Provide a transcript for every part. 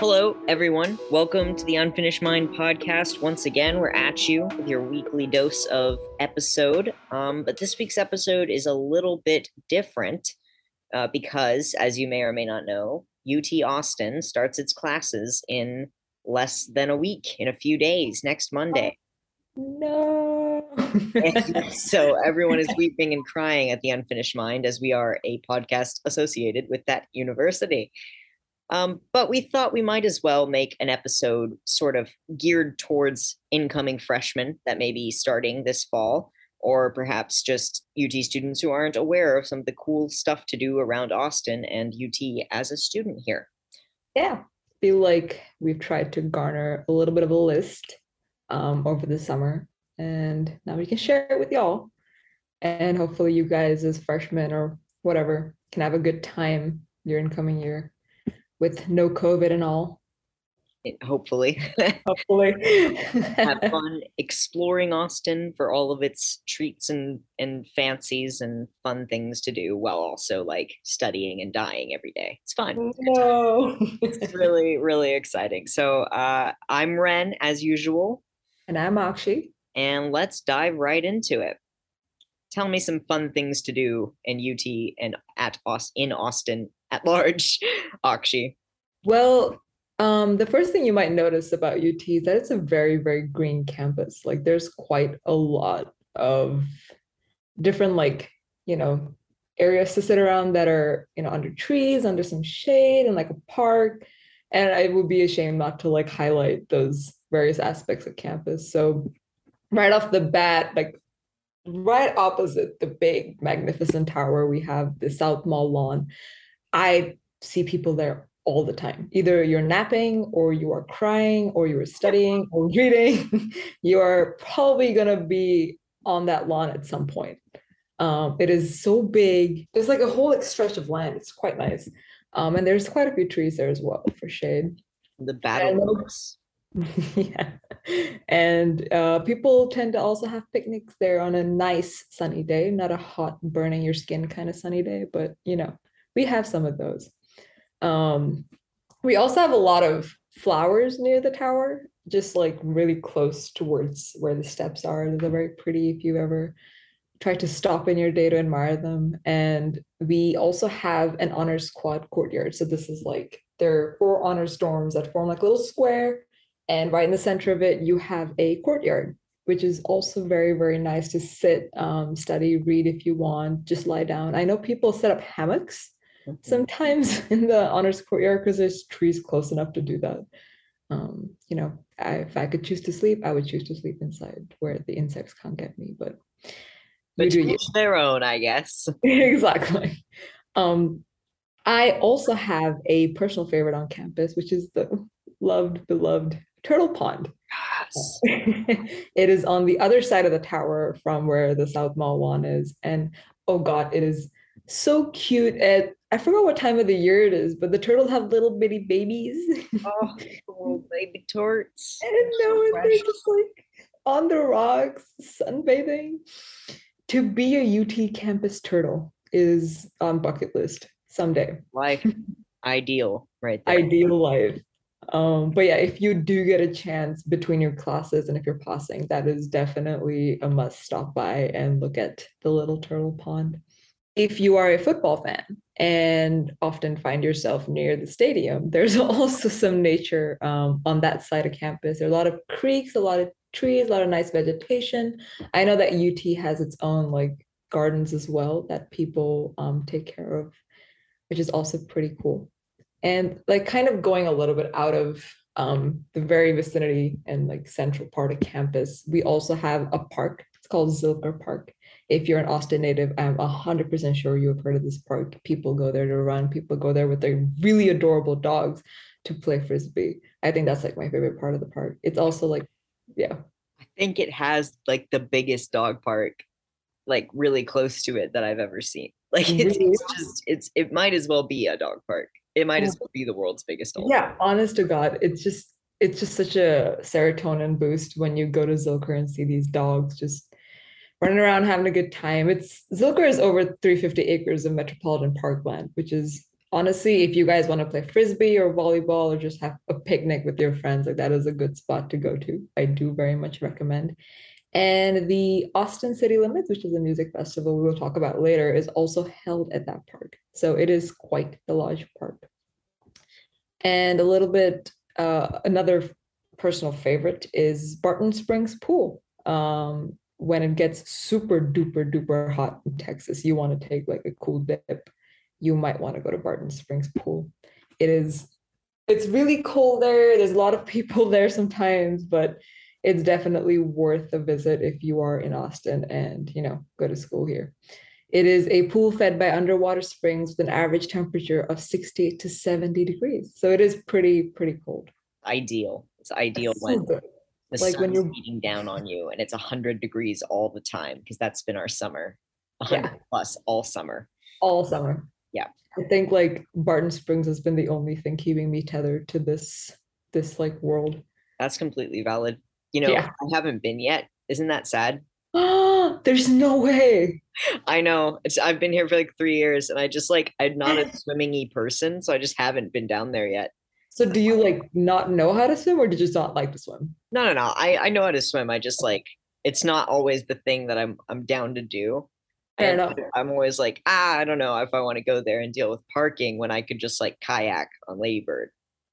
Hello, everyone. Welcome to the Unfinished Mind podcast. Once again, we're at you with your weekly dose of episode. But this week's episode is a little bit different because, as you may or may not know, UT Austin starts its classes in less than a week, in a few days, next Monday. No. So everyone is weeping and crying at the Unfinished Mind as we are a podcast associated with that university. But we thought we might as well make an episode sort of geared towards incoming freshmen that may be starting this fall, or perhaps just UT students who aren't aware of some of the cool stuff to do around Austin and UT as a student here. Yeah, I feel like we've tried to garner a little bit of a list over the summer, and now we can share it with y'all. And hopefully you guys as freshmen or whatever can have a good time your incoming year. With no COVID and all. Hopefully. Have fun exploring Austin for all of its treats and fancies and fun things to do while also like studying and dying every day. It's fun. No. It's really, really exciting. So I'm Ren as usual. And I'm Akshi. And let's dive right into it. Tell me some fun things to do in UT and in Austin at large, Akshi. Well, the first thing you might notice about UT is that it's a very, very green campus. Like there's quite a lot of different, like, you know, areas to sit around that are, you know, under trees, under some shade and like a park. And I would be ashamed not to like highlight those various aspects of campus. So right off the bat, like right opposite the big magnificent tower, we have the South Mall Lawn. I see people there all the time. Either you're napping or you are crying or you're studying or reading. You are probably going to be on that lawn at some point. It is so big. There's like a whole stretch of land. It's quite nice. And there's quite a few trees there as well for shade. The battle oaks. Yeah. And people tend to also have picnics there on a nice sunny day, not a hot burning your skin kind of sunny day, but you know. We have some of those. We also have a lot of flowers near the tower, just like really close towards where the steps are. They're very pretty if you ever try to stop in your day to admire them. And we also have an honors quad courtyard. So this is like, there are four honors dorms that form like a little square. And right in the center of it, you have a courtyard, which is also very, very nice to sit, study, read if you want, just lie down. I know people set up hammocks. Sometimes in the honors courtyard because there's trees close enough to do that. You know, if I could choose to sleep, I would choose to sleep inside where the insects can't get me, but to each their own, I guess. Exactly. I also have a personal favorite on campus, which is the loved, beloved turtle pond. Yes. It is on the other side of the tower from where the South Mall Lawn is. And oh God, it is so cute. I forgot what time of the year it is, but the turtles have little bitty babies. Oh, little baby torts. And they're just like on the rocks, sunbathing. To be a UT campus turtle is on bucket list someday. Life, ideal, right there. Ideal life. But yeah, if you do get a chance between your classes and if you're passing, that is definitely a must stop by and look at the little turtle pond. If you are a football fan and often find yourself near the stadium, there's also some nature on that side of campus. There are a lot of creeks, a lot of trees, a lot of nice vegetation. I know that UT has its own like gardens as well that people take care of, which is also pretty cool. And like kind of going a little bit out of the very vicinity and like central part of campus, we also have a park. It's called Zilker Park. If you're an Austin native, I'm 100% sure you have heard of this park. People go there to run. People go there with their really adorable dogs to play Frisbee. I think that's like my favorite part of the park. It's also like, yeah. I think it has like the biggest dog park, like really close to it that I've ever seen. Like it might as well be a dog park. It might as well be the world's biggest dog. Yeah, honest to God, it's just such a serotonin boost when you go to Zilker and see these dogs just running around having a good time. Zilker is over 350 acres of metropolitan parkland, which is honestly, if you guys want to play frisbee or volleyball or just have a picnic with your friends, like that is a good spot to go to. I do very much recommend. And the Austin City Limits, which is a music festival we will talk about later, is also held at that park. So it is quite the large park. And a little bit, another personal favorite is Barton Springs Pool. When it gets super duper duper hot in Texas, you want to take like a cool dip, you might want to go to Barton Springs Pool. It's really cold there. There's a lot of people there sometimes, but it's definitely worth a visit if you are in Austin and, you know, go to school here. It is a pool fed by underwater springs with an average temperature of 60 to 70 degrees. So it is pretty cold. Ideal. It's ideal when the sun's beating down on you and it's 100 degrees all the time, because that's been our summer, 100 plus all summer. All summer. Yeah. I think like Barton Springs has been the only thing keeping me tethered to this like world. That's completely valid. You know, I haven't been yet. Isn't that sad? There's no way. I know. I've been here for like 3 years and I just like, I'm not a swimmingy person. So I just haven't been down there yet. So do you like not know how to swim, or do you just not like to swim? No. I know how to swim. I just like, it's not always the thing that I'm down to do. Fair enough. I'm always like, I don't know if I want to go there and deal with parking when I could just like kayak on Lady Bird.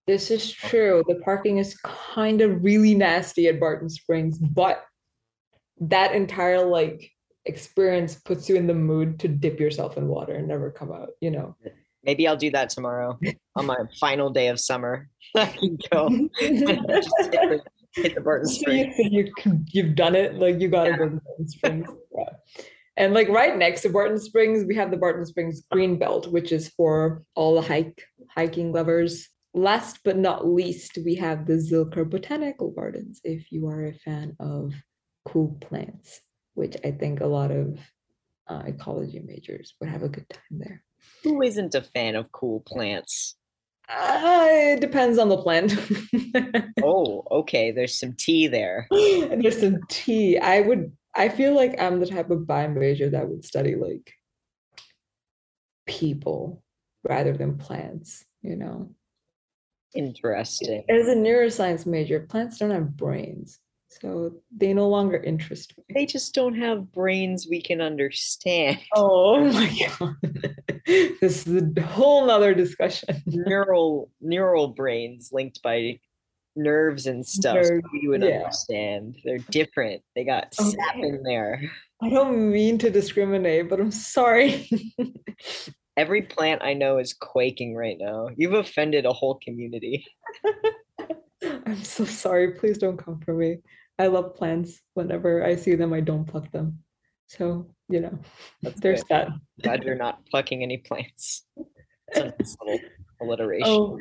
This is true. The parking is kind of really nasty at Barton Springs, but that entire like experience puts you in the mood to dip yourself in water and never come out, you know. Maybe I'll do that tomorrow on my final day of summer. I can go just hit the Barton Springs. So you've done it. Like you gotta go to Barton Springs. Yeah. And like right next to Barton Springs, we have the Barton Springs Green Belt, which is for all the hiking lovers. Last but not least, we have the Zilker Botanical Gardens, if you are a fan of cool plants, which I think a lot of ecology majors would have a good time there. Who isn't a fan of cool plants? It depends on the plant. Oh, okay. There's some tea there. There's some tea. I feel like I'm the type of bio major that would study like people rather than plants, you know? Interesting. As a neuroscience major, plants don't have brains, so they no longer interest me. They just don't have brains we can understand. Oh my God. This is a whole nother discussion. Neural brains linked by nerves and stuff, so you would understand. They're different. They got sap in there. I don't mean to discriminate, but I'm sorry. Every plant I know is quaking right now. You've offended a whole community. I'm so sorry. Please don't come for me. I love plants. Whenever I see them, I don't pluck them. So, you know, there's that. Glad you're not plucking any plants. It's a nice little alliteration. Oh.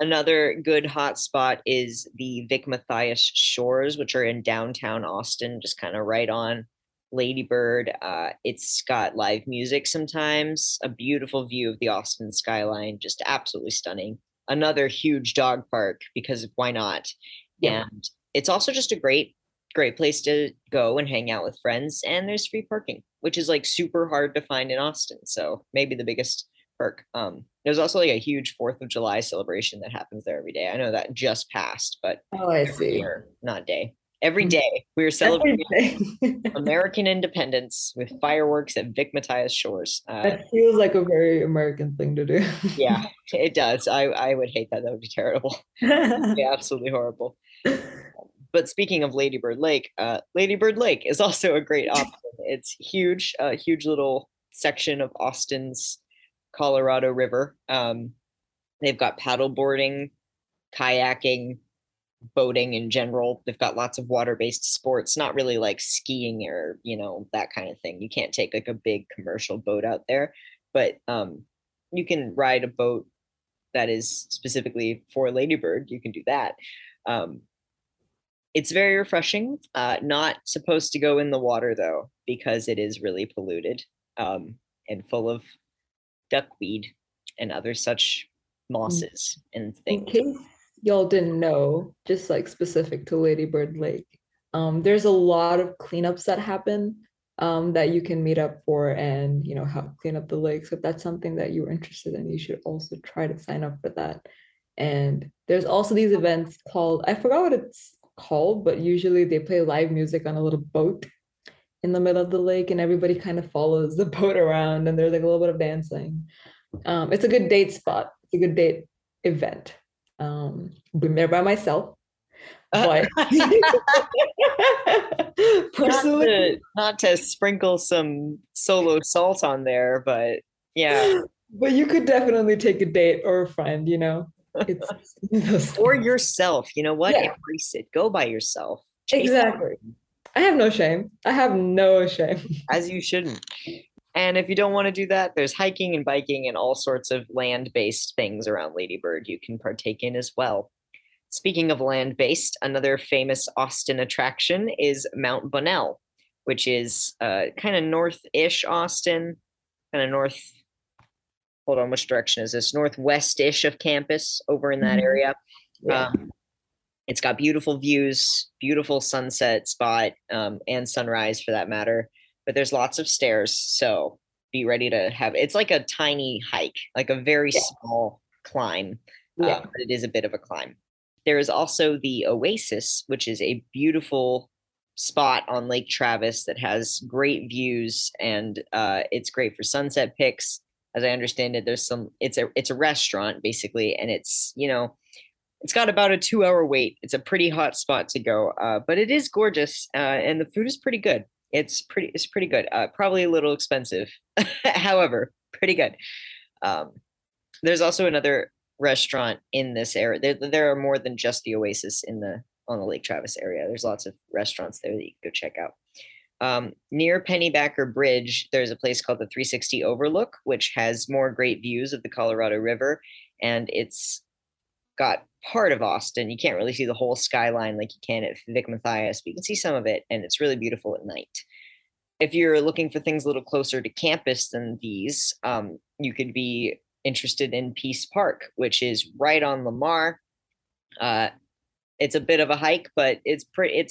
Another good hot spot is the Vic Mathias Shores, which are in downtown Austin, just kind of right on Lady Bird. It's got live music sometimes, a beautiful view of the Austin skyline, just absolutely stunning. Another huge dog park, because why not? Yeah. And it's also just a great place to go and hang out with friends. And there's free parking, which is like super hard to find in Austin. So maybe the biggest perk. There's also like a huge 4th of July celebration that happens there every day. I know that just passed, but I see. Year, not day. Every day we were celebrating American independence with fireworks at Vic Mathias Shores. That feels like a very American thing to do. Yeah, it does. I would hate that. That would be terrible. Yeah, absolutely horrible. But speaking of Lady Bird Lake is also a great option. It's huge, a huge little section of Austin's Colorado River. They've got paddleboarding, kayaking, boating in general. They've got lots of water-based sports, not really like skiing or, you know, that kind of thing. You can't take like a big commercial boat out there, but you can ride a boat that is specifically for Lady Bird. You can do that. It's very refreshing. Not supposed to go in the water though, because it is really polluted and full of duckweed and other such mosses and things. Okay. Y'all didn't know, just like specific to Lady Bird Lake, there's a lot of cleanups that happen that you can meet up for and, you know, help clean up the lake. So if that's something that you're interested in, you should also try to sign up for that. And there's also these events called, I forgot what it's called, but usually they play live music on a little boat in the middle of the lake, and everybody kind of follows the boat around, and there's like a little bit of dancing. It's a good date spot. It's a good date event. Been there by myself, but personally, not to sprinkle some solo salt on there, but yeah. But you could definitely take a date or a friend, you know. It's or yourself. You know what? Yeah. Embrace it. Go by yourself. Chase exactly. It. I have no shame. I have no shame. As you shouldn't. And if you don't want to do that, there's hiking and biking and all sorts of land-based things around Lady Bird you can partake in as well. Speaking of land-based, another famous Austin attraction is Mount Bonnell, which is kind of north-ish Austin, kind of north. Hold on, which direction is this? Northwest-ish of campus over in that area. Yeah. It's got beautiful views, beautiful sunset spot, and sunrise for that matter. But there's lots of stairs, so be ready to have. It's like a tiny hike, like a very small climb, but it is a bit of a climb. There is also the Oasis, which is a beautiful spot on Lake Travis that has great views, and it's great for sunset pics. As I understand it, there's some. It's a restaurant basically, and it's, you know. It's got about a 2-hour wait. It's a pretty hot spot to go, but it is gorgeous, and the food is pretty good. It's pretty good. Probably a little expensive, however, pretty good. There's also another restaurant in this area. There are more than just the Oasis on the Lake Travis area. There's lots of restaurants there that you can go check out. Near Pennybacker Bridge, there's a place called the 360 Overlook, which has more great views of the Colorado River, and it's got part of Austin. You can't really see the whole skyline like you can at Vic Mathias, but you can see some of it, and it's really beautiful at night. If you're looking for things a little closer to campus than these, you could be interested in Peace Park, which is right on Lamar. It's a bit of a hike, but it's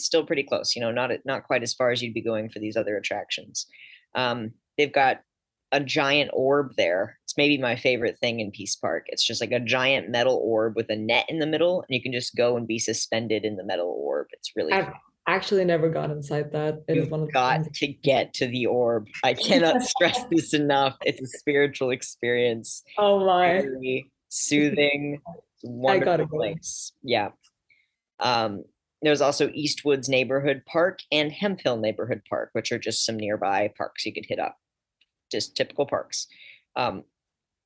still pretty close, you know, not quite as far as you'd be going for these other attractions. They've got a giant orb there. It's maybe my favorite thing in Peace Park. It's just like a giant metal orb with a net in the middle, and you can just go and be suspended in the metal orb. It's really I've actually never got inside that. You've got to get to the orb. I cannot stress this enough. It's a spiritual experience. Oh my. Very soothing, wonderful place. Yeah. There's also Eastwoods Neighborhood Park and Hemphill Neighborhood Park, which are just some nearby parks you could hit up. Just typical parks.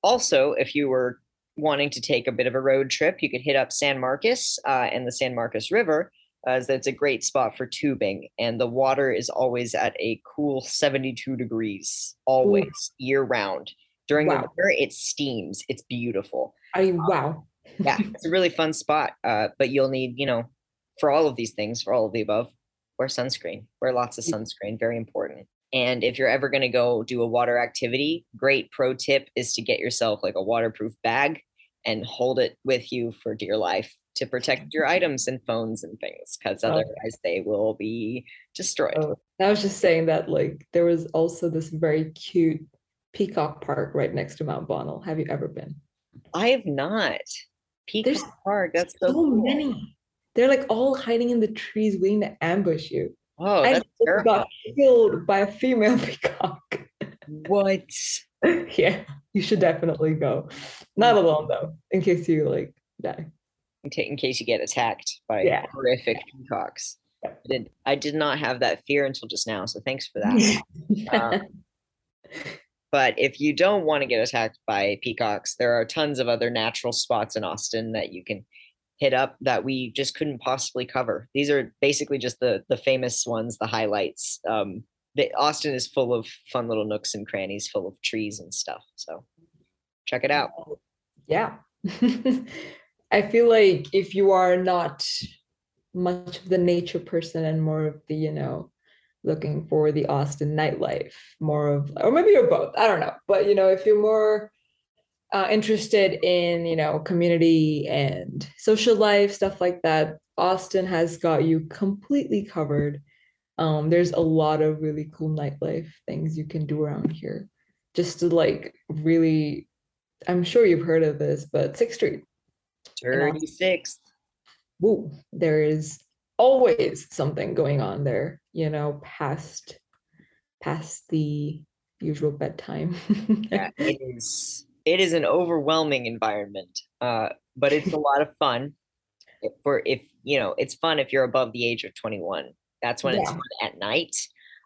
Also, if you were wanting to take a bit of a road trip, you could hit up San Marcos and the San Marcos River, as that's a great spot for tubing. And the water is always at a cool 72 degrees, always, year round. During the winter, it steams. It's beautiful. I mean, wow. Yeah, it's a really fun spot. But you'll need, you know, for all of these things, for all of the above, wear sunscreen. Wear lots of sunscreen. Very important. And if you're ever going to go do a water activity, great pro tip is to get yourself like a waterproof bag and hold it with you for dear life to protect your items and phones and things, because otherwise they will be destroyed. Oh, I was just saying that, like, there was also this very cute Peacock Park right next to Mount Bonnell. Have you ever been? I have not. Peacock Park. That's so cool. Many. They're like all hiding in the trees waiting to ambush you. Oh, that's terrible. I got killed by a female peacock. What? Yeah, you should definitely go. Not alone though, in case you like die. In case you get attacked by horrific peacocks. I did not have that fear until just now, so thanks for that. But if you don't want to get attacked by peacocks, there are tons of other natural spots in Austin that you can hit up that we just couldn't possibly cover. These are basically just the famous ones, the highlights. Austin is full of fun little nooks and crannies, full of trees and stuff. So check it out. Yeah. I feel like if you are not much of the nature person and more of the, you know, looking for the Austin nightlife, or maybe you're both, I don't know. But, you know, if you're more interested in, you know, community and social life, stuff like that, Austin has got you completely covered. There's a lot of really cool nightlife things you can do around here. Just to like really, I'm sure you've heard of this, but 6th Street. 36th. Woo, there is always something going on there, you know, past the usual bedtime. Yeah, it is an overwhelming environment, but it's a lot of fun. It's fun if you're above the age of 21. That's when it's fun at night.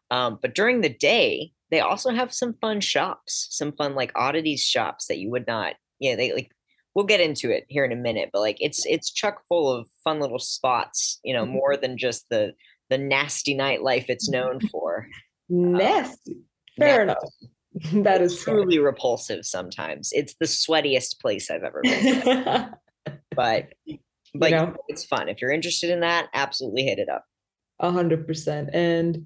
But during the day, they also have some fun shops, some fun like oddities shops that you would not, they like, we'll get into it here in a minute, but like it's chock full of fun little spots, more than just the nasty nightlife it's known for. Nasty. Fair enough. That is truly repulsive sometimes. It's the sweatiest place I've ever been. But it's fun. If you're interested in that, absolutely hit it up. 100%. And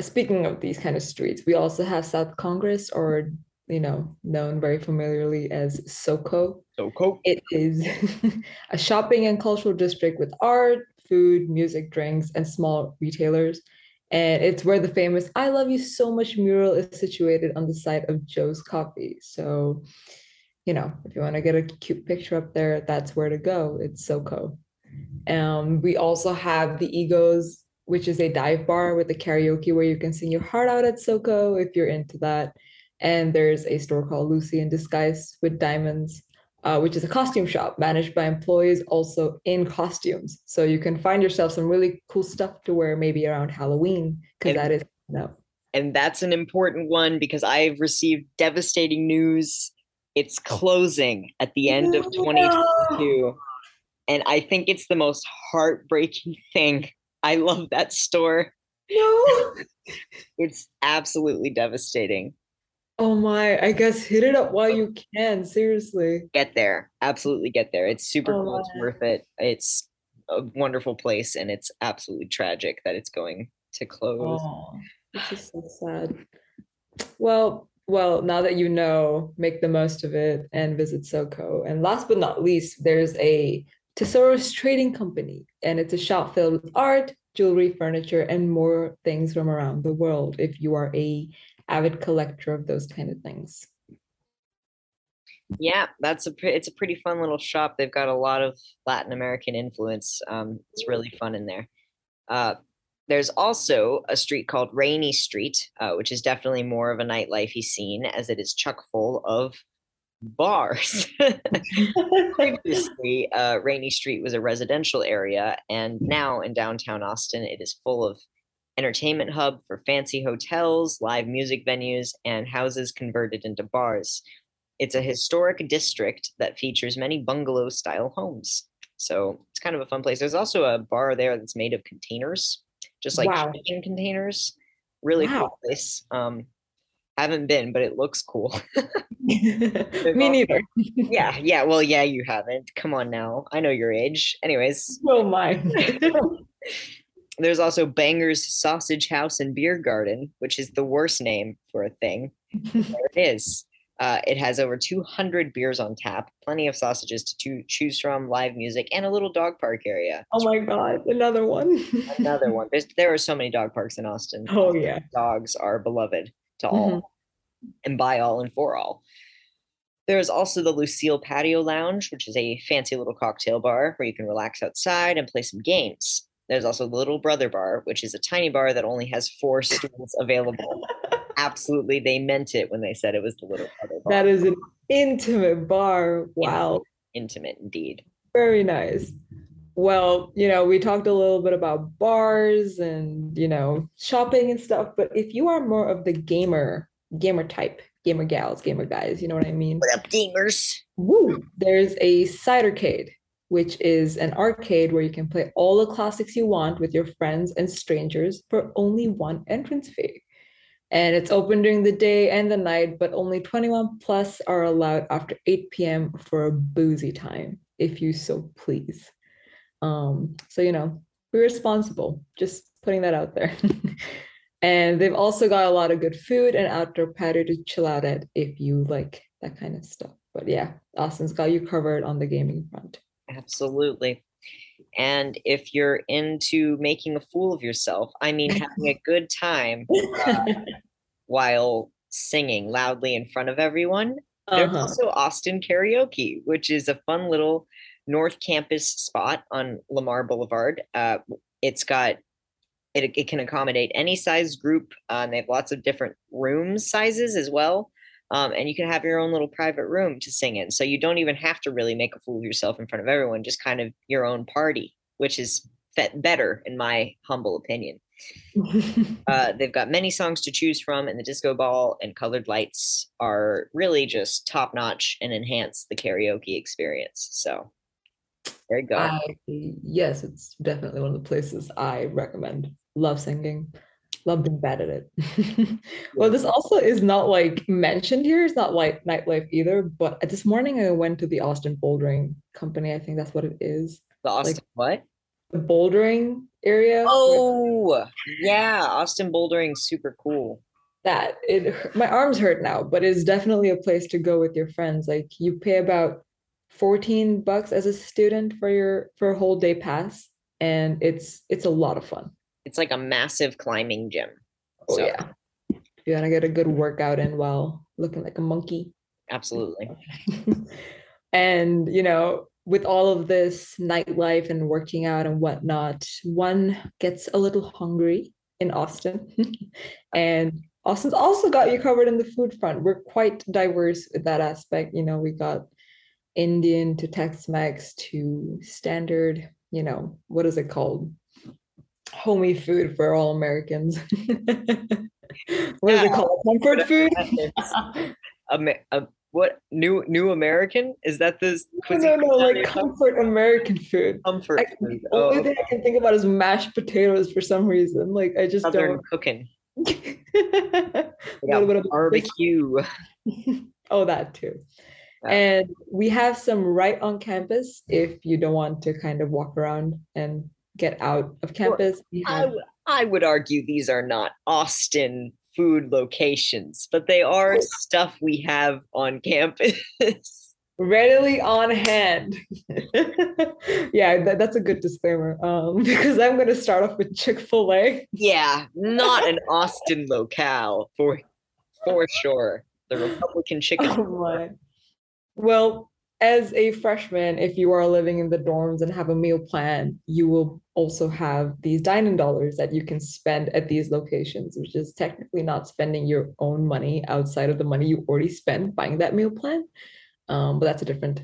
speaking of these kind of streets, we also have South Congress, or known very familiarly as SoCo. SoCo. It is a shopping and cultural district with art, food, music, drinks, and small retailers. And it's where the famous I Love You So Much mural is situated on the site of Joe's Coffee. So, if you want to get a cute picture up there, that's where to go. It's SoCo. We also have the Egos, which is a dive bar with a karaoke where you can sing your heart out at SoCo if you're into that. And there's a store called Lucy in Disguise with Diamonds, which is a costume shop managed by employees also in costumes. So you can find yourself some really cool stuff to wear maybe around Halloween, because that is no. And that's an important one, because I've received devastating news. It's closing at the end of 2022. And I think it's the most heartbreaking thing. I love that store. No. It's absolutely devastating. Oh my, I guess hit it up while you can, seriously. Get there, absolutely get there. It's super cool, it's worth it. It's a wonderful place, and it's absolutely tragic that it's going to close. Oh, this is so sad. Well, now that you know, make the most of it and visit SoCo. And last but not least, there's a Tesoros Trading Company, and it's a shop filled with art, jewelry, furniture, and more things from around the world if you are a avid collector of those kind of things. Yeah, it's a pretty fun little shop. They've got a lot of Latin American influence. It's really fun in there. There's also a street called Rainy Street, which is definitely more of a nightlife-y scene, as it is chock full of bars. Previously, Rainy Street was a residential area, and now in downtown Austin, it is full of entertainment hub for fancy hotels, live music venues, and houses converted into bars. It's a historic district that features many bungalow-style homes. So it's kind of a fun place. There's also a bar there that's made of containers, just like kitchen containers. Really cool place. Haven't been, but it looks cool. Me neither. Yeah. Well, yeah, you haven't. Come on now. I know your age. Anyways. Oh my. There's also Banger's Sausage House and Beer Garden, which is the worst name for a thing. There it is. It has over 200 beers on tap, plenty of sausages to choose from, live music, and a little dog park area. Oh my God, another one. Another one. There are so many dog parks in Austin. Oh yeah. Dogs are beloved to all and by all and for all. There is also the Lucille Patio Lounge, which is a fancy little cocktail bar where you can relax outside and play some games. There's also the Little Brother Bar, which is a tiny bar that only has 4 stools available. Absolutely, they meant it when they said it was the Little Brother Bar. That is an intimate bar. Wow. Intimate indeed. Very nice. Well, we talked a little bit about bars and, shopping and stuff, but if you are more of the gamer type, gamer gals, gamer guys, you know what I mean? What up, gamers? Woo! There's a Cidercade, which is an arcade where you can play all the classics you want with your friends and strangers for only $1 entrance fee. And it's open during the day and the night, but only 21 plus are allowed after 8 p.m. for a boozy time, if you so please. So, be responsible, just putting that out there. And they've also got a lot of good food and outdoor patio to chill out at if you like that kind of stuff. But yeah, Austin's got you covered on the gaming front. Absolutely. And if you're into making a fool of yourself, I mean, having a good time while singing loudly in front of everyone, there's also Austin Karaoke, which is a fun little North Campus spot on Lamar Boulevard. It can accommodate any size group, and they have lots of different room sizes as well. And you can have your own little private room to sing in. So you don't even have to really make a fool of yourself in front of everyone, just kind of your own party, which is better in my humble opinion. They've got many songs to choose from, and the disco ball and colored lights are really just top notch and enhance the karaoke experience. So there you go. Yes, it's definitely one of the places I recommend. Love singing. Love being bad at it. Well, this also is not like mentioned here. It's not like nightlife either. But this morning I went to the Austin Bouldering Company. I think that's what it is. The Austin what? The bouldering area. Oh, yeah. Austin Bouldering, super cool. My arms hurt now, but it's definitely a place to go with your friends. Like you pay about $14 as a student for a whole day pass, and it's a lot of fun. It's like a massive climbing gym. Oh, so. Yeah. You want to get a good workout in while looking like a monkey. Absolutely. And, you know, with all of this nightlife and working out and whatnot, one gets a little hungry in Austin. And Austin's also got you covered in the food front. We're quite diverse with that aspect. You know, we got Indian to Tex-Mex to standard, you know, what is it called? Homey food for all Americans. What is it called? Comfort food? What new American? Is that this? No, like comfort American food. Comfort food. The only thing I can think about is mashed potatoes for some reason. Like I just don't cooking. A little bit of barbecue. Oh, that too. And we have some right on campus if you don't want to kind of walk around and get out of campus. I would argue these are not Austin food locations, but they are stuff we have on campus. Readily on hand. Yeah, that's a good disclaimer, because I'm going to start off with Chick-fil-A. Yeah, not an Austin locale for sure. The Republican Chicken. Oh my. Well, as a freshman, if you are living in the dorms and have a meal plan, you will also have these dining dollars that you can spend at these locations, which is technically not spending your own money outside of the money you already spent buying that meal plan. But that's a different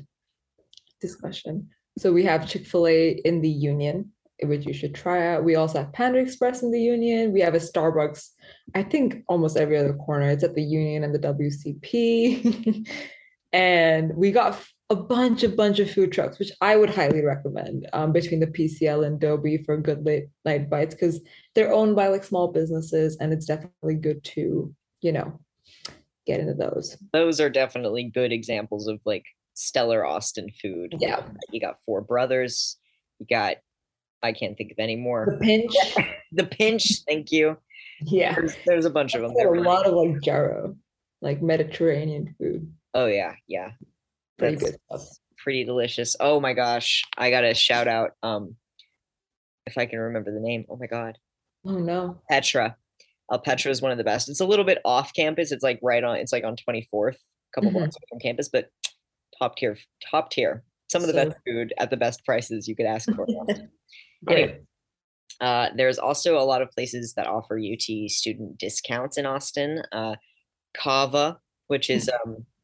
discussion. So we have Chick-fil-A in the Union, which you should try out. We also have Panda Express in the Union. We have a Starbucks, I think almost every other corner. It's at the Union and the WCP. And we got a bunch of food trucks, which I would highly recommend, between the PCL and Dobie for good late night bites, because they're owned by like small businesses, and it's definitely good to, you know, get into those. Those are definitely good examples of like stellar Austin food. Yeah. You got Four Brothers. You got, I can't think of any more. The Pinch. The Pinch. Thank you. Yeah. There's a bunch of them. There are a lot of like gyro, like Mediterranean food. Oh yeah. Yeah. Pretty good stuff. Pretty delicious. Oh my gosh. I got a shout out. If I can remember the name. Oh my God. Oh no. Petra. Petra is one of the best. It's a little bit off campus. It's like on 24th, a couple blocks from campus, but top tier. Some of the best food at the best prices you could ask for. Anyway, there's also a lot of places that offer UT student discounts in Austin. Kava, which is,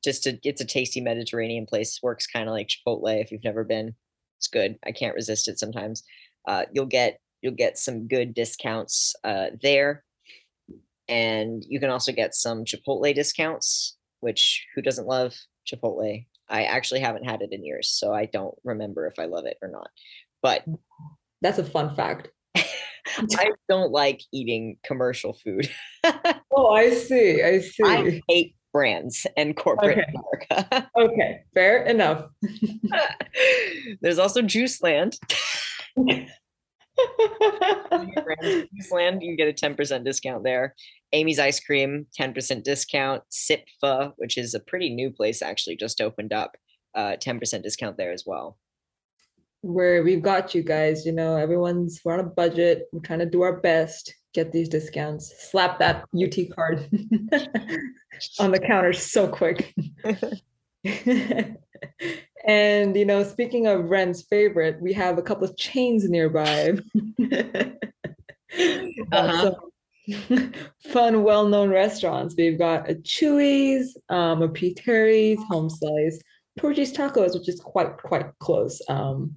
it's a tasty Mediterranean place. Works kind of like Chipotle if you've never been. It's good. I can't resist it sometimes. You'll get some good discounts there, and you can also get some Chipotle discounts. Which, who doesn't love Chipotle? I actually haven't had it in years, so I don't remember if I love it or not. But that's a fun fact. I don't like eating commercial food. Oh, I see. I hate brands and corporate America. Okay, fair enough. There's also Juice Land. Juice Land, you can get a 10% discount there. Amy's Ice Cream, 10% discount. Sitfa, which is a pretty new place, actually just opened up, 10% discount there as well. we've got you guys, you know, we're on a budget. We're trying to do our best, get these discounts, slap that UT card on the counter so quick. And, you know, speaking of Ren's favorite, we have a couple of chains nearby. Fun, well-known restaurants. We've got a Chewy's, a P. Terry's, Home Slice, Porgy's Tacos, which is quite close. And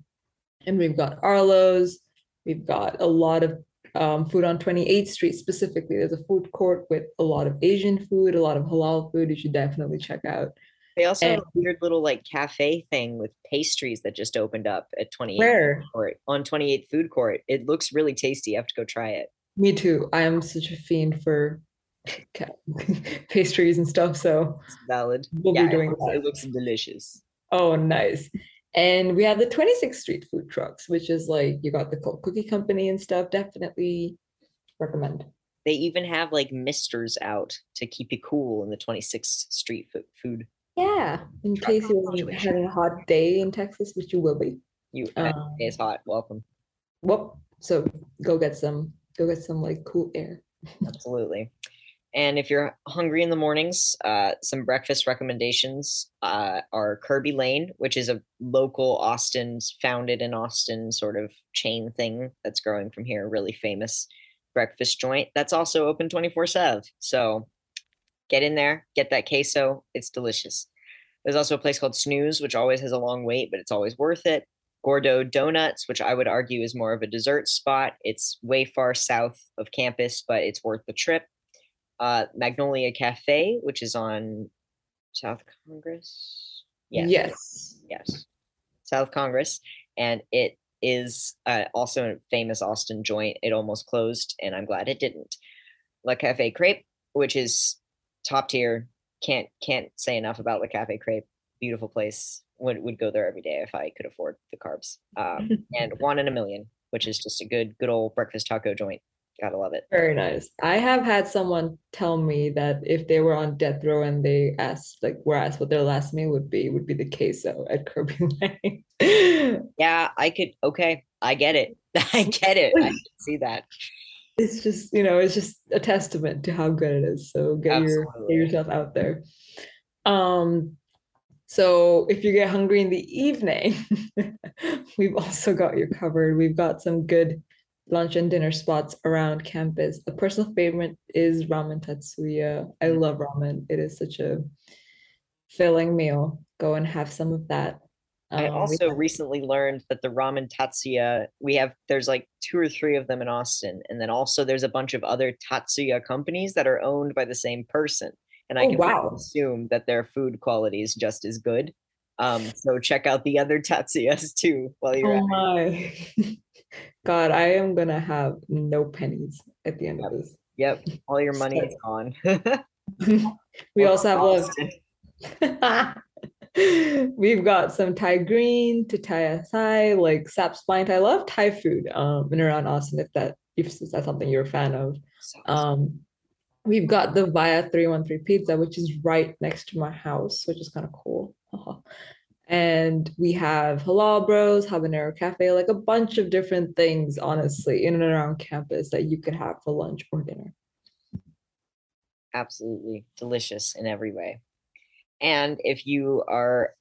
we've got Arlo's. We've got a lot of food on 28th Street specifically. There's a food court with a lot of Asian food, a lot of halal food you should definitely check out. They also have a weird little like cafe thing with pastries that just opened up at 28th Court, on 28th Food Court. It looks really tasty. You have to go try it. Me too. I am such a fiend for pastries and stuff. So valid. We'll be doing that. It looks delicious. Oh, nice. And we have the 26th Street food trucks, which is like, you got the cookie company and stuff. Definitely recommend. They even have like misters out to keep you cool in the 26th Street food. Yeah, in case you're having a hot day in Texas, which you will be. It's hot. Welcome. Well, so go get some like cool air. Absolutely. And if you're hungry in the mornings, some breakfast recommendations are Kirby Lane, which is a local founded in Austin sort of chain thing that's growing from here. Really famous breakfast joint that's also open 24/7. So get in there, get that queso. It's delicious. There's also a place called Snooze, which always has a long wait, but it's always worth it. Gordo Donuts, which I would argue is more of a dessert spot. It's way far south of campus, but it's worth the trip. Magnolia Cafe, which is on South Congress. Yes. South Congress. And it is also a famous Austin joint. It almost closed, and I'm glad it didn't. La Cafe Crepe, which is top tier. Can't say enough about La Cafe Crepe. Beautiful place. Would go there every day if I could afford the carbs. And One in a Million, which is just a good old breakfast taco joint. Gotta love it. Very nice. I have had someone tell me that if they were on death row and they were asked what their last meal would be the queso at Kirby Lane. Yeah, I get it. I can see that. It's just, you know, it's just a testament to how good it is. So get yourself out there. So if you get hungry in the evening, we've also got you covered. We've got some good lunch and dinner spots around campus. A personal favorite is Ramen Tatsuya. I love ramen. It is such a filling meal. Go and have some of that. I also recently learned that the Ramen Tatsuya, there's like 2 or 3 of them in Austin. And then also there's a bunch of other Tatsuya companies that are owned by the same person. And I can assume that their food quality is just as good. So check out the other Tatsuyas too while you're at it. God, I am going to have no pennies at the end of this. Yep. All your money is gone. We also have we've got some Thai green to Thai acai, like Sap's Blind. I love Thai food in around Austin if that's something you're a fan of. We've got the Via 313 Pizza, which is right next to my house, which is kind of cool. And we have Halal Bros, Habanero Cafe, like a bunch of different things, honestly, in and around campus that you could have for lunch or dinner. Absolutely delicious in every way. And if you are,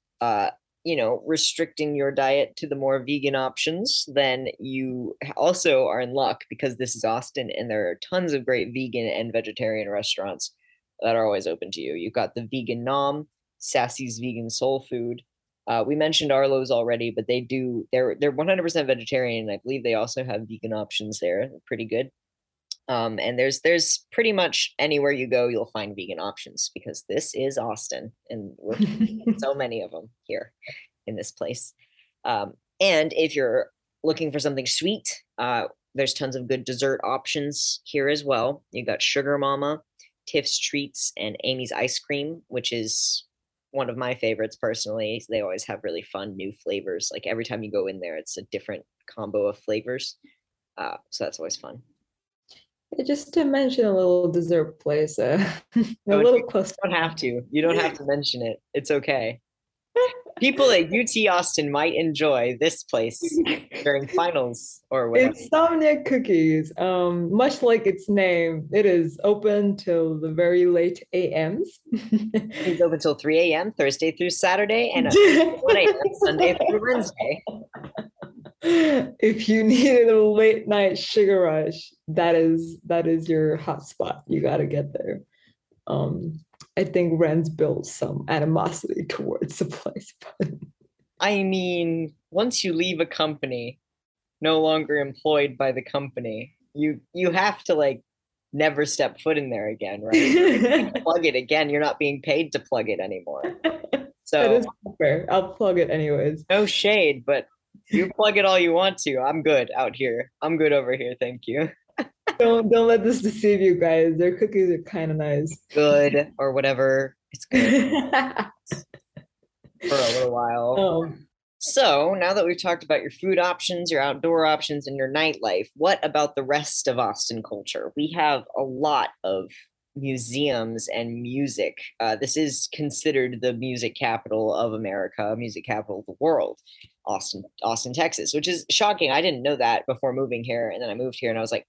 restricting your diet to the more vegan options, then you also are in luck because this is Austin and there are tons of great vegan and vegetarian restaurants that are always open to you. You've got the Vegan Nom, Sassy's Vegan Soul Food. We mentioned Arlo's already, but they're 100% vegetarian. I believe they also have vegan options there. They're pretty good. And there's pretty much anywhere you go, you'll find vegan options because this is Austin and we're so many of them here in this place. And if you're looking for something sweet, there's tons of good dessert options here as well. You got Sugar Mama, Tiff's Treats, and Amy's Ice Cream, which is one of my favorites personally. They always have really fun new flavors. Like every time you go in there, it's a different combo of flavors. So that's always fun. Just to mention a little dessert place, a little close. You don't have to mention it. It's okay. people at UT Austin might enjoy this place during finals or whatever. Insomnia Cookies. Much like its name, it is open till the very late a.m.s. It's open till 3 a.m. Thursday through Saturday and 1 a.m. Sunday through Wednesday. If you needed a late night sugar rush, that is your hot spot. You got to get there. I think Ren's built some animosity towards the place. But I mean, once you leave a company, no longer employed by the company, you have to like never step foot in there again, right? Like, plug it again. You're not being paid to plug it anymore. So that is fair. I'll plug it anyways. No shade, but you plug it all you want to. I'm good out here. I'm good over here. Thank you. Don't let this deceive you guys. Their cookies are kind of nice. Good or whatever. It's good for a little while. So now that we've talked about your food options, your outdoor options, and your nightlife, what about the rest of Austin culture? We have a lot of museums and music. This is considered the music capital of America, music capital of the world. Austin, Texas, which is shocking. I didn't know that before moving here. And then I moved here and I was like,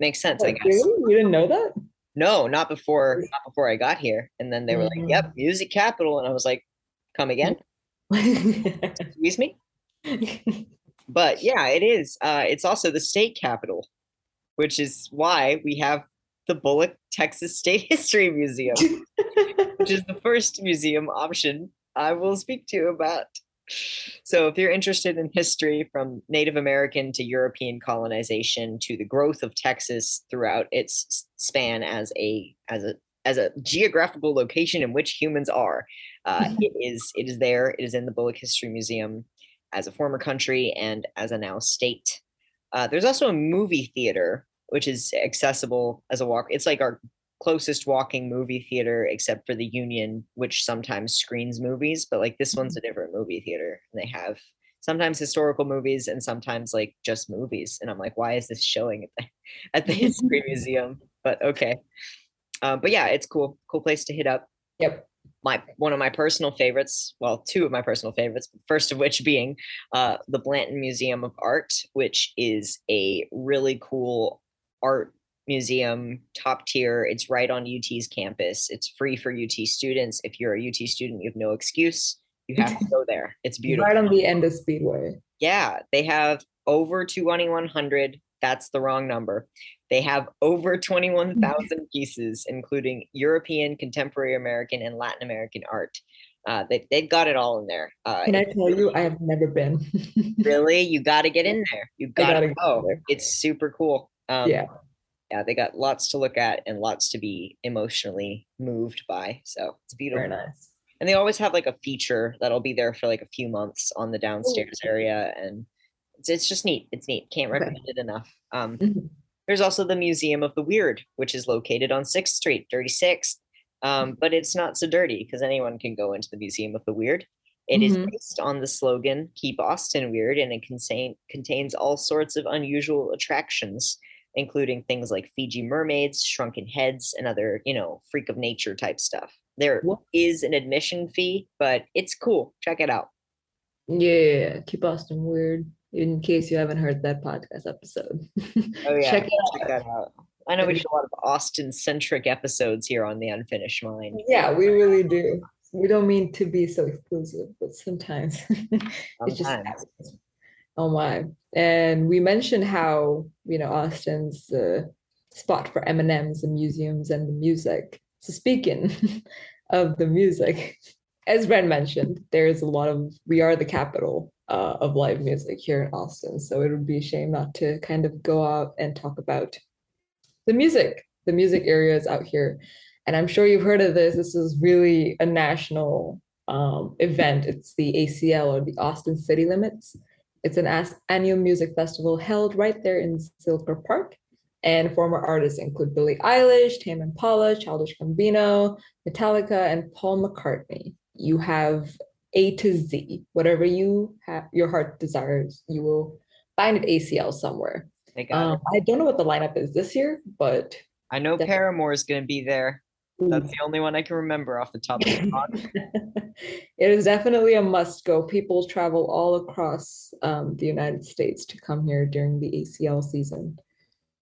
makes sense. Oh, I guess. You didn't know that? No, not before I got here. And then they were like, yep, music capital. And I was like, come again? Excuse me? But yeah, it is. It's also the state capital, which is why we have the Bullock, Texas State History Museum, which is the first museum option I will speak to you about. So if you're interested in history from Native American to European colonization to the growth of Texas throughout its span as a geographical location in which humans are, it is there. It is in the Bullock History Museum as a former country and as a now state. There's also a movie theater, which is accessible as a walk. It's like our closest walking movie theater, except for the Union, which sometimes screens movies, but like this one's a different movie theater, and they have sometimes historical movies and sometimes like just movies, and I'm like, why is this showing at the history museum? But okay, but yeah, it's cool place to hit up. Yep. Two of my personal favorites, first of which being the Blanton Museum of Art, which is a really cool art museum, top tier. It's right on UT's campus. It's free for UT students. If you're a UT student, you have no excuse. You have to go there. It's beautiful. Right on the end of Speedway. Yeah, they have over 2100. That's the wrong number. They have over 21,000 pieces, including European, contemporary American, and Latin American art. They've got it all in there. Can I tell you, I have never been. Really? You got to get in there. You got to go. It's super cool. Yeah, they got lots to look at and lots to be emotionally moved by. So it's beautiful. Very nice. And they always have like a feature that'll be there for like a few months on the downstairs area. And it's just neat. It's neat. Can't recommend it enough. There's also the Museum of the Weird, which is located on 6th Street, 36th. But it's not so dirty because anyone can go into the Museum of the Weird. It is based on the slogan, Keep Austin Weird, and it contains all sorts of unusual attractions, including things like Fiji mermaids, shrunken heads, and other, freak of nature type stuff. There is an admission fee, but it's cool. Check it out. Yeah, Keep Austin Weird, in case you haven't heard that podcast episode. Oh yeah, check that out. I know we do a lot of Austin-centric episodes here on The Unfinished Mind. Yeah, we really do. We don't mean to be so exclusive, but sometimes. It's just happens. Oh my. And we mentioned how, Austin's spot for M&Ms and museums and the music. So speaking of the music, as Ren mentioned, there's a lot of, we are the capital of live music here in Austin. So it would be a shame not to kind of go out and talk about the music areas out here. And I'm sure you've heard of this. This is really a national event. It's the ACL, or the Austin City Limits. It's an annual music festival held right there in Zilker Park. And former artists include Billie Eilish, Tame Impala, Childish Gambino, Metallica, and Paul McCartney. You have A to Z, whatever your heart desires, you will find at ACL somewhere. I don't know what the lineup is this year, but I know Paramore is going to be there. That's the only one I can remember off the top of my head. It is definitely a must go. People travel all across the United States to come here during the ACL season.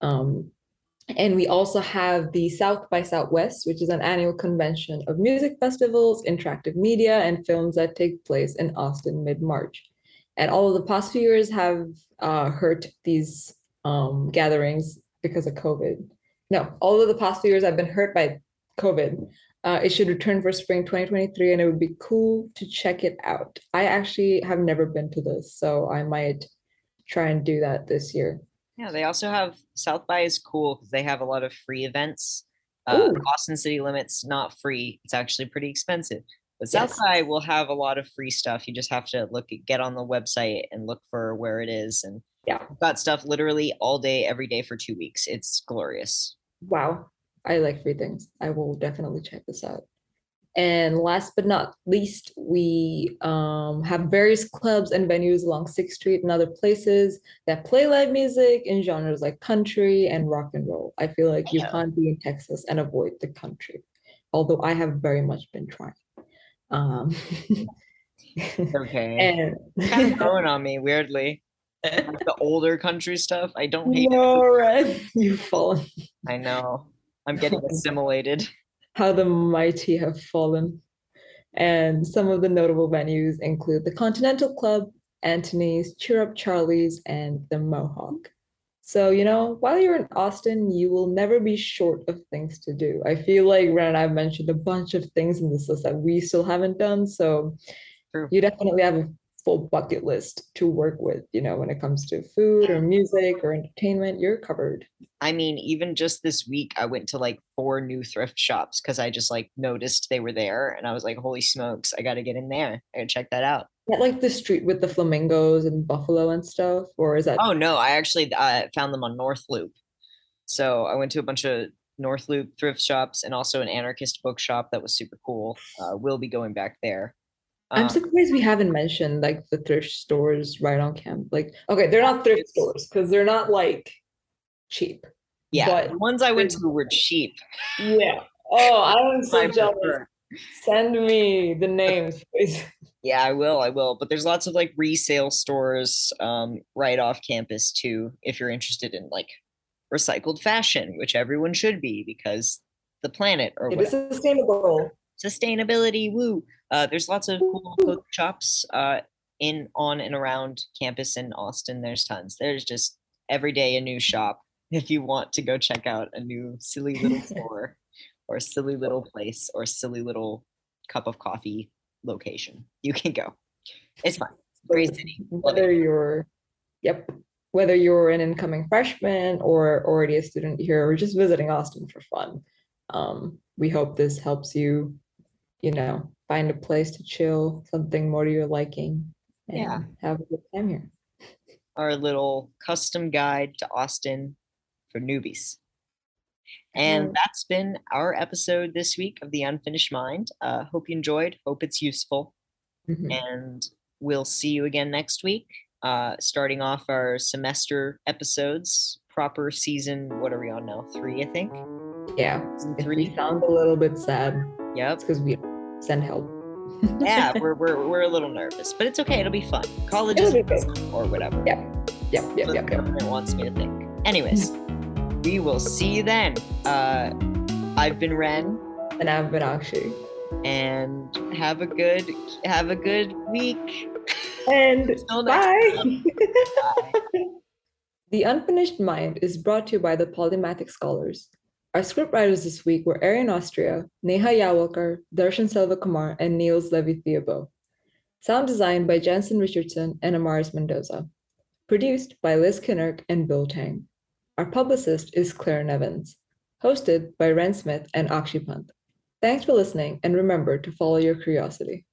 And we also have the South by Southwest, which is an annual convention of music festivals, interactive media, and films that take place in Austin mid-March. And all of the past few years have hurt these gatherings because of COVID. No, all of the past few years have been hurt by COVID. It should return for spring 2023, and it would be cool to check it out. I actually have never been to this, so I might try and do that this year. Yeah, they also have, South by is cool because they have a lot of free events. Austin City Limits, not free. It's actually pretty expensive. But South by will have a lot of free stuff. You just have to get on the website and look for where it is. And we've got stuff literally all day, every day for 2 weeks. It's glorious. Wow. I like free things. I will definitely check this out. And last but not least, we have various clubs and venues along 6th Street and other places that play live music in genres like country and rock and roll. I feel like you can't be in Texas and avoid the country, although I have very much been trying. Okay. And kind of growing on me, weirdly. The older country stuff, I don't hate it. Right? You've fallen. I know. I'm getting assimilated. How the mighty have fallen. And some of the notable venues include the Continental Club, Anthony's, Cheer Up Charlie's, and the Mohawk. So, you know, while you're in Austin, you will never be short of things to do. I feel like Ren and I have mentioned a bunch of things in this list that we still haven't done. So you definitely have a full bucket list to work with, you know, when it comes to food or music or entertainment, you're covered. I mean, even just this week, I went to 4 new thrift shops because I just noticed they were there and I was like, holy smokes, I got to get in there. I got to check that out. Is that the street with the flamingos and buffalo and stuff? Or is that? Oh no, I actually found them on North Loop. So I went to a bunch of North Loop thrift shops and also an anarchist bookshop that was super cool. We'll be going back there. I'm surprised we haven't mentioned the thrift stores right on campus. Okay, they're not thrift stores because they're not cheap. Yeah, but the ones I went to were cheap. Yeah. Oh, I'm so jealous. Send me the names, please. Yeah, I will. But there's lots of resale stores right off campus too, if you're interested in recycled fashion, which everyone should be because the planet or whatever. It is sustainable. Sustainability, woo. There's lots of cool shops on and around campus in Austin. There's tons. There's just every day a new shop if you want to go check out a new silly little store or silly little place or silly little cup of coffee location. You can go. It's fun. Great city. Whether you're an incoming freshman or already a student here or just visiting Austin for fun, we hope this helps you, find a place to chill, something more to your liking, and have a good time here. Our little custom guide to Austin for newbies. And that's been our episode this week of The Unfinished Mind. Hope you enjoyed. Hope it's useful. Mm-hmm. And we'll see you again next week, starting off our semester episodes, proper season, what are we on now? 3, I think. Yeah, we sound a little bit sad. Yeah, it's because we send help. Yeah, we're a little nervous, but it's okay. It'll be fun. College is or whatever. Yeah. Government wants me to think. Anyways, we will see you then. I've been Ren, and I've been Akshay. And have a good week. And bye. Bye. The Unfinished Mind is brought to you by the Polymathic Scholars. Our scriptwriters this week were Erin Austria, Neha Yawalkar, Darshan Selva Kumar, and Niels Levy-Theobo. Sound designed by Jansen Richardson and Amaris Mendoza. Produced by Liz Kinnerk and Bill Tang. Our publicist is Claire Nevins. Hosted by Ren Smith and Akshay Pant. Thanks for listening, and remember to follow your curiosity.